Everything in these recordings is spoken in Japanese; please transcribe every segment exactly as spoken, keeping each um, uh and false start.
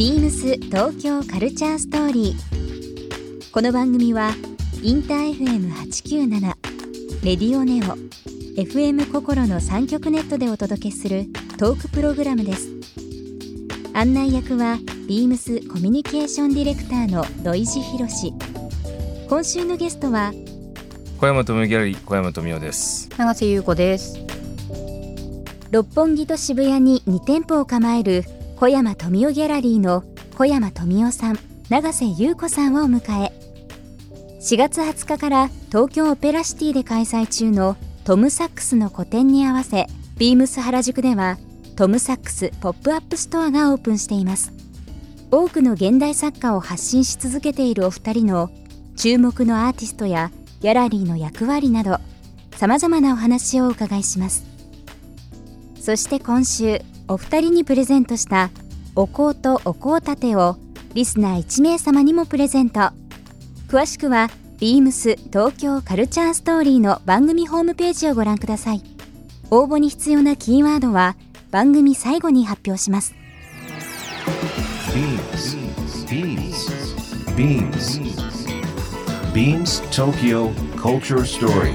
ビームス東京カルチャーストーリー。この番組はインター エフエムはちきゅうなな、レディオネオ、エフエム 心の三極ネットでお届けするトークプログラムです。案内役はビームスコミュニケーションディレクターの土井博志。今週のゲストは小山富美ギャラリー小山富美です。長瀬優子です。六本木と渋谷にに店舗を構える小山富美ギャラリーの小山富美さん、長瀬優子さんをお迎え、しがつはつかから東京オペラシティで開催中のトムサックスの個展に合わせ、ビームス原宿ではトムサックスポップアップストアがオープンしています。多くの現代作家を発信し続けているお二人の注目のアーティストやギャラリーの役割など、様々なお話をお伺いします。そして今週お二人にプレゼントしたお香とお香立てをリスナーいちめい様にもプレゼント。詳しくは ビームス 東京カルチャーストーリーの番組ホームページをご覧ください。応募に必要なキーワードは番組最後に発表します。 ビームス ビームス ビームスBeams Tokyo Culture Story.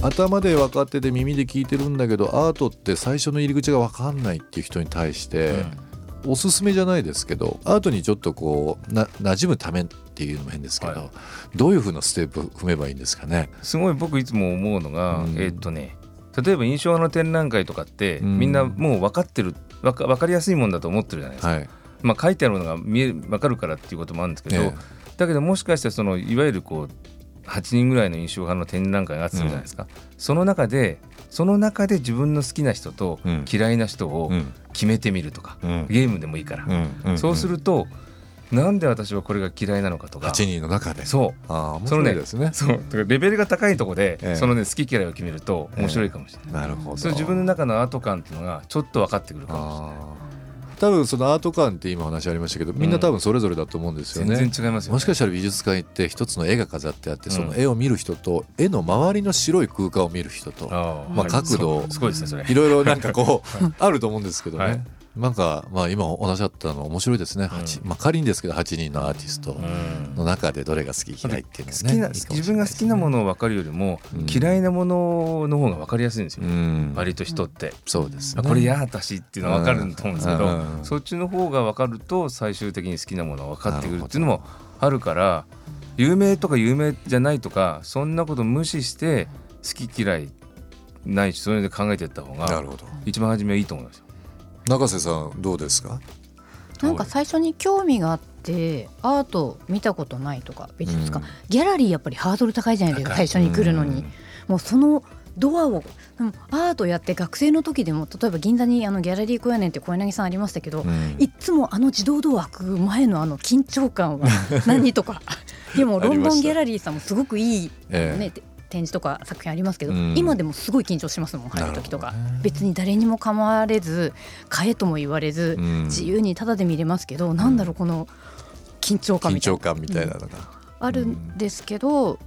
頭で分かってて耳で聞いてるんだけど、アートって最初の入り口が分かんないっていう人に対して、うん、おすすめじゃないですけど、アートにちょっとこうな馴染むためっていうのも変ですけど、はい、どういう風なステップ踏めばいいんですかね。すごい僕いつも思うのが、うん、えーっとね例えば印象派の展覧会とかって、うん、みんなもう分かってる分か、分かりやすいもんだと思ってるじゃないですか、はい、まあ書いてあるものが見え分かるからっていうこともあるんですけど、ね、だけどもしかしたらそのいわゆるこうはちにんぐらいの印象派の展覧会があってるじゃないですか、うん、その中でその中で自分の好きな人と嫌いな人を決めてみるとか、うん、ゲームでもいいから、うんうん、そうするとなんで私はこれが嫌いなのかとかはちにんの中でそうあ面白いですね。そのね、そうレベルが高いとこで、えー、そのね好き嫌いを決めると面白いかもしれない、えー、なるほど。それ自分の中のアート感っていうのがちょっと分かってくるかもしれない。多分そのアート感って今話ありましたけど、みんな多分それぞれだと思うんですよね、うん、全然違いますよね。もしかしたら美術館行って一つの絵が飾ってあって、うん、その絵を見る人と絵の周りの白い空間を見る人と、あ、まあ、角度、すごいですねそれ。いろいろなんかこう、はい、あると思うんですけどね、はい、なんかまあ今お話しあったの面白いですね、うんまあ、仮にですけどはちにんのアーティストの中でどれが好き嫌いっていうのね、うん、好きな、自分が好きなものを分かるよりも、うん、嫌いなものの方が分かりやすいんですよ、うん、割と人って、うん、そうですね、これ嫌私っていうのは分かると思うんですけど、うんうん、そっちの方が分かると最終的に好きなものが分かってくるっていうのもあるから、有名とか有名じゃないとかそんなこと無視して好き嫌いないし、それで考えていった方が一番初めはいいと思いますよ。中瀬さんどうですか。なんか最初に興味があってアート見たことないとか美術館、うん、ギャラリーやっぱりハードル高いじゃないですか最初に来るのに、うん、もうそのドアをアートやって学生の時でも例えば銀座にあのギャラリー小屋ねんって小柳さんありましたけど、うん、いつもあの自動ドア開く前のあの緊張感は何とかでもロンドンギャラリーさんもすごくいいね展示とか作品ありますけど、うん、今でもすごい緊張しますもん入る時とか、ね、別に誰にも構われず買えとも言われず、うん、自由にタダで見れますけど、うん、なんだろうこの緊張感みたいな緊張感みたいなのが、うん、あるんですけど、うん、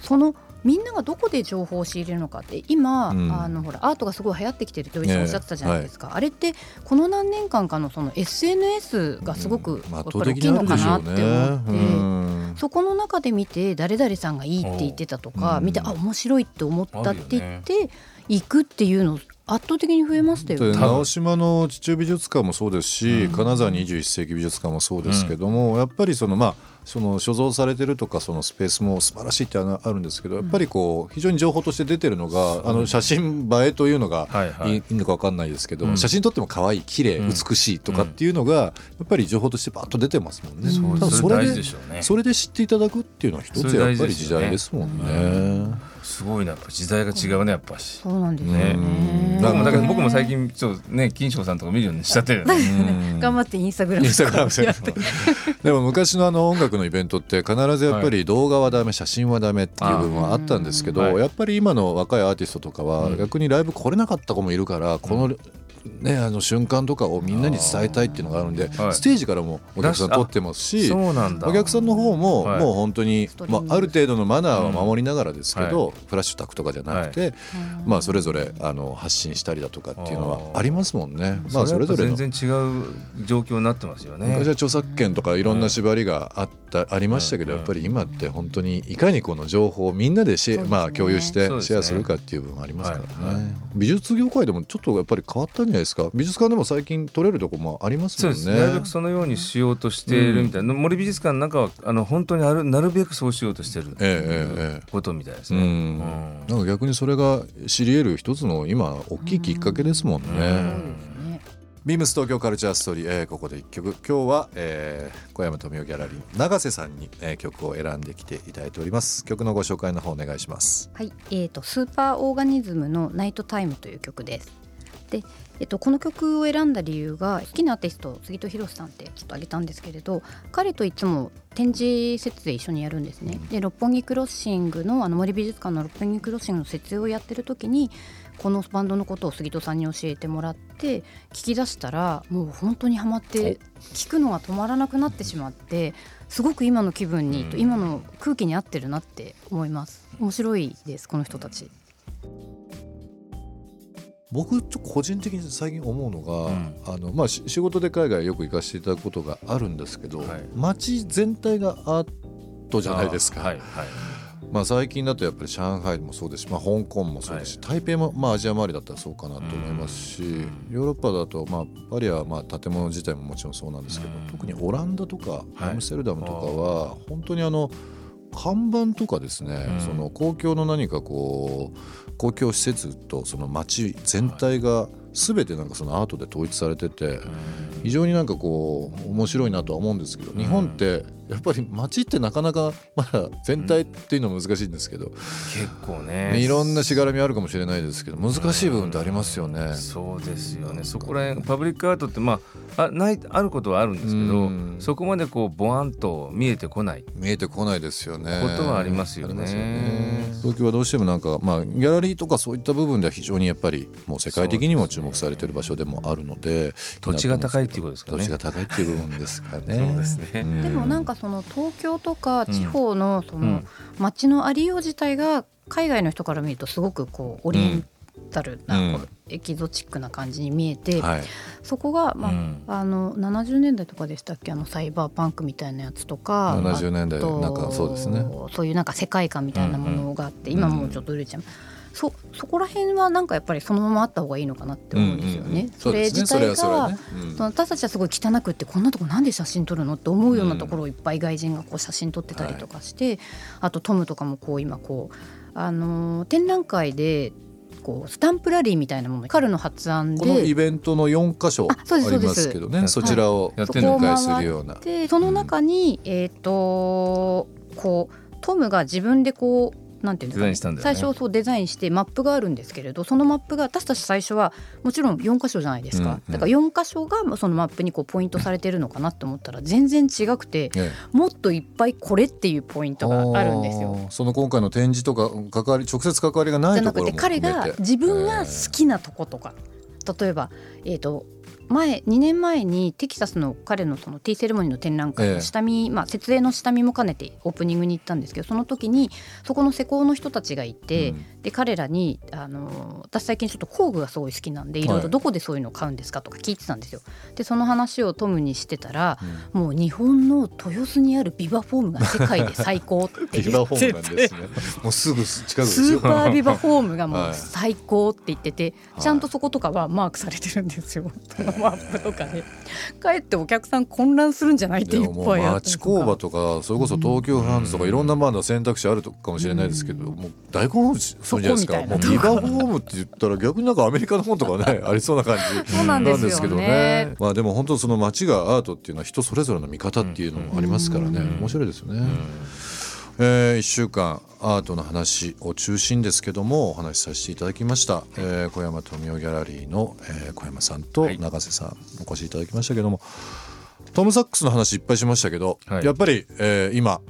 そのみんながどこで情報を仕入れるのかって今、うん、あのほらアートがすごい流行ってきてるっておっしゃってたじゃないですか、ね、はい、あれってこの何年間か の, その エスエヌエス がすごくやっぱり大きいのかなって思って、うん、そこの中で見て誰々さんがいいって言ってたとか、うん、見てあ面白いって思ったって言って行くっていうの圧倒的に増えましたよね。直島の地中美術館もそうですし、うん、金沢にじゅういっ世紀美術館もそうですけども、うん、やっぱりそのまあその所蔵されてるとかそのスペースも素晴らしいってあるんですけど、やっぱりこう非常に情報として出てるのがあの写真映えというのがいいのか分かんないですけど、写真撮っても可愛い綺麗美しいとかっていうのがやっぱり情報としてバッと出てますもんね。それで知っていただくっていうのは一つやっぱり時代ですもんね。すごいな、時代が違うねやっぱし。そうなんですよね。ね、だから僕も最近ちょっとね、金賞さんとか見るようにしちゃってる、ね、頑張ってインスタグラムやってでも昔のあの音楽のイベントって必ずやっぱり動画はダメ、写真はダメっていう部分はあったんですけど、はい、やっぱり今の若いアーティストとかは逆にライブ来れなかった子もいるから、うん、このね、あの瞬間とかをみんなに伝えたいっていうのがあるんで、はい、ステージからもお客さん撮ってますし、そうなんだ、お客さんの方ももう本当に、はい、まあ、ある程度のマナーは守りながらですけど、うん、はい、フラッシュタクとかじゃなくて、はい、まあ、それぞれあの発信したりだとかっていうのはありますもんね。まあ、それぞれの全然違う状況になってますよね。昔は著作権とかいろんな縛りがあった、うん、ありましたけど、やっぱり今って本当にいかにこの情報をみんなでシェ、そうですね、まあ、共有してシェアするかっていう部分ありますからね、はいはい、美術業界でもちょっとやっぱり変わったんじゃないですか。美術館でも最近撮れるとこもありますもんね。そうです、なるべくそのようにしようとしているみたいな、うん、森美術館なんかはあの本当にあるなるべくそうしようとしている、ええ、ことみたいですね、うんうん、なんか逆にそれが知り得る一つの今大きいきっかけですもんね、うんうんうん、ビームス東京カルチャーストーリー、えー、ここで一曲、今日は、えー、小山富雄ギャラリー永瀬さんに、えー、曲を選んできていただいております。曲のご紹介の方お願いします。はい、えーと、スーパーオーガニズムのナイトタイムという曲です。で、えっと、この曲を選んだ理由が好きなアーティスト杉戸博さんってちょっと挙げたんですけれど、彼といつも展示設営一緒にやるんですね。で、六本木クロッシングの、あの森美術館の六本木クロッシングの設営をやってる時にこのバンドのことを杉戸さんに教えてもらって聞き出したら、もう本当にハマって聞くのが止まらなくなってしまって、すごく今の気分に、今の空気に合ってるなって思います。面白いです、この人たち。僕ちょっと個人的に最近思うのが、うん、あのまあ、仕事で海外よく行かせていただくことがあるんですけど、はい、街全体がアートじゃないですか。はいはい、まあ、最近だとやっぱり上海もそうですし、まあ、香港もそうですし、はい、台北も、まあ、アジア周りだったらそうかなと思いますし、うん、ヨーロッパだと、まあ、パリはまあ建物自体ももちろんそうなんですけど、うん、特にオランダとかアムステルダムとかは、はい、本当にあの看板とかですね、うん、その公共の何かこう公共施設とその街全体が全てなんかそのアートで統一されてて、うん、非常になんかこう面白いなとは思うんですけど、日本ってやっぱり街ってなかなかまだ全体っていうのは難しいんですけど、うん、結構ね、いろんなしがらみあるかもしれないですけど、難しい部分ってありますよね、うん、そうですよね。そこら辺パブリックアートって、まあ、あ、ない、あることはあるんですけど、うん、そこまでこうボワンと見えてこない見えてこないですよね、ことはありますよ ね, すよね。東京はどうしてもなんか、まあ、ギャラリーとかそういった部分では非常にやっぱりもう世界的にも注目されている場所でもあるの で, で、ね、土地が高いっていうことですかね。土地が高いっていう部分ですかねそうですね、うん、でもなんかその東京とか地方 の, その街のありよう自体が海外の人から見るとすごくこうオリエンタルなこうエキゾチックな感じに見えて、そこがまああのななじゅうねんだいとかでしたっけ、あのサイバーパンクみたいなやつとか、ななじゅうねんだいなんかそうですね、そういうなんか世界観みたいなものがあって、今もうちょっと売れちゃう、そ, そこら辺はなんかやっぱりそのままあった方がいいのかなって思うんですよね、うんうん、それ自体がそれはそれは、ね、うん、その私たちはすごい汚くって、こんなとこなんで写真撮るのって思うようなところをいっぱい外人がこう写真撮ってたりとかして、うん、はい、あとトムとかもこう今こう、あのー、展覧会でこうスタンプラリーみたいなもの、彼の発案でこのイベントのよんかしょありますけどね、 そ, そちらをやって展開するような、はい、そ, でその中に、うん、えー、とこうトムが自分でこうなんていうんですかね、最初そうデザインしてマップがあるんですけれど、そのマップが私たち最初はもちろんよんかしょじゃないですか、うんうん、だからよんかしょがそのマップにこうポイントされてるのかなと思ったら全然違くて、ええ、もっといっぱいこれっていうポイントがあるんですよ。その今回の展示とか関わり直接関わりがないところも含めて、彼が自分が好きなとことか、えー、例えば、えーと前にねんまえにテキサスの彼のそのティーセレモニーの展覧会の下見、ええ、まあ、設営の下見も兼ねてオープニングに行ったんですけど、その時にそこの施工の人たちがいて、うん、で彼らにあの私最近ちょっと工具がすごい好きなんで、いろいろどこでそういうのを買うんですかとか聞いてたんですよ、はい、でその話をトムにしてたら、うん、もう日本の豊洲にあるビバフォームが世界で最高って言っててビバフォームなんですねもうすぐ近くですよ、スーパービバフォームがもう最高って言ってて、はい、ちゃんとそことかはマークされてるんですよ、はいマップとかね、かえってお客さん混乱するんじゃないっていっぱいあったりとか、町工場とかそれこそ東急ハンズとか、いろんなまだ選択肢あるかもしれないですけど、うん、もう大興奮するじゃないですか。もうビバホームって言ったら逆になんかアメリカの本とかねありそうな感じなんですけどね。まあでも本当その街がアートっていうのは人それぞれの見方っていうのもありますからね、面白いですよね、うんうん、えー、いっしゅうかんアートの話を中心ですけどもお話しさせていただきました、はいえー、小山富雄ギャラリーの、えー、小山さんと永瀬さん、はい、お越しいただきましたけどもトムサックスの話いっぱいしましたけど、はい、やっぱり、えー、今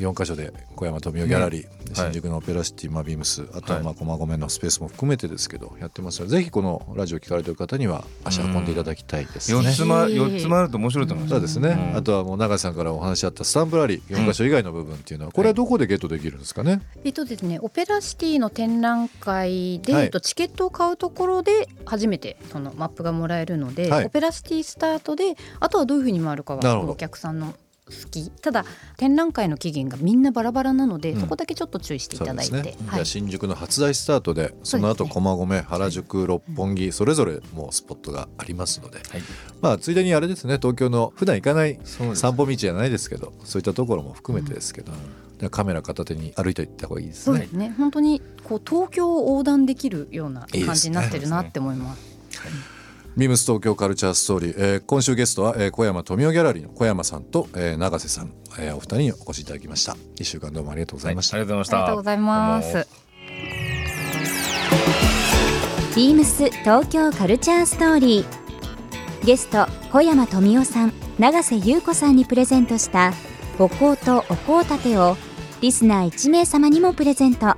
よんカ所で小山富雄ギャラリー、ね、新宿のオペラシティ、まあ、ビームスあとはまあ駒込のスペースも含めてですけどやってますので、はい、ぜひこのラジオ聞かれている方には足運んでいただきたいですね。よっつもあると面白いと思います、ね、そうですね、うん、あとはもう永井さんからお話しあったスタンプラリーよんカ所以外の部分っていうのはこれはどこでゲットできるんですかね、はいえっとですね、オペラシティの展覧会で、はい、チケットを買うところで初めてそのマップがもらえるので、はい、オペラシティスタートであとはどういうふうに回るかはお客さんの好きただ展覧会の期限がみんなバラバラなので、うん、そこだけちょっと注意していただいて、ねはい、新宿の初台スタートでその後駒込、ね、原宿六本木、はい、それぞれもうスポットがありますので、はいまあ、ついでにあれですね東京の普段行かない散歩道じゃないですけどそういったところも含めてですけど、うん、カメラ片手に歩いていった方がいいですね。そうですね本当にこう東京を横断できるような感じになってるなって思います。いいですね。はいビームス東京カルチャーストーリー、えー、今週ゲストは、えー、小山富雄ギャラリーの小山さんと、えー、永瀬さん、えー、お二人にお越しいただきました。いっしゅうかんどうもありがとうございました、はい、ありがとうございます。ビームス東京カルチャーストーリーゲスト小山富雄さん永瀬優子さんにプレゼントしたお香とお香立てをリスナーいち名様にもプレゼント。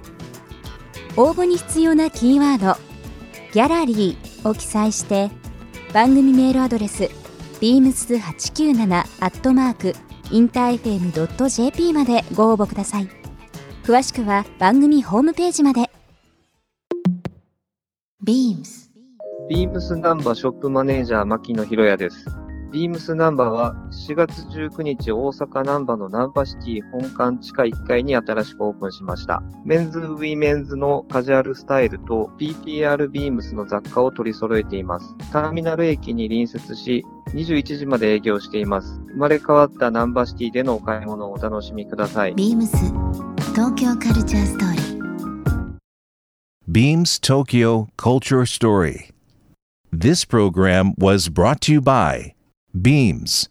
応募に必要なキーワードギャラリーを記載して番組メールアドレス ビームスはちきゅうなな アットマーク インターエフエム ドット ジェーピー までご応募ください。詳しくは番組ホームページまで。 ビームス ビームス ナンバーショップマネージャー牧野博也です。 ビームス ナンバーはしがつじゅうくにち大阪ナンバーのナンバシティ本館地下いっかいに新しくオープンしました。メンズウィメンズのカジュアルスタイルと ピーティーアール ビームスの雑貨を取り揃えています。ターミナル駅に隣接しにじゅういちじまで営業しています。生まれ変わったナンバシティでのお買い物をお楽しみください。 ビームス 東京カルチャーストーリー ビームス Tokyo Culture Story This program was brought to you by Beams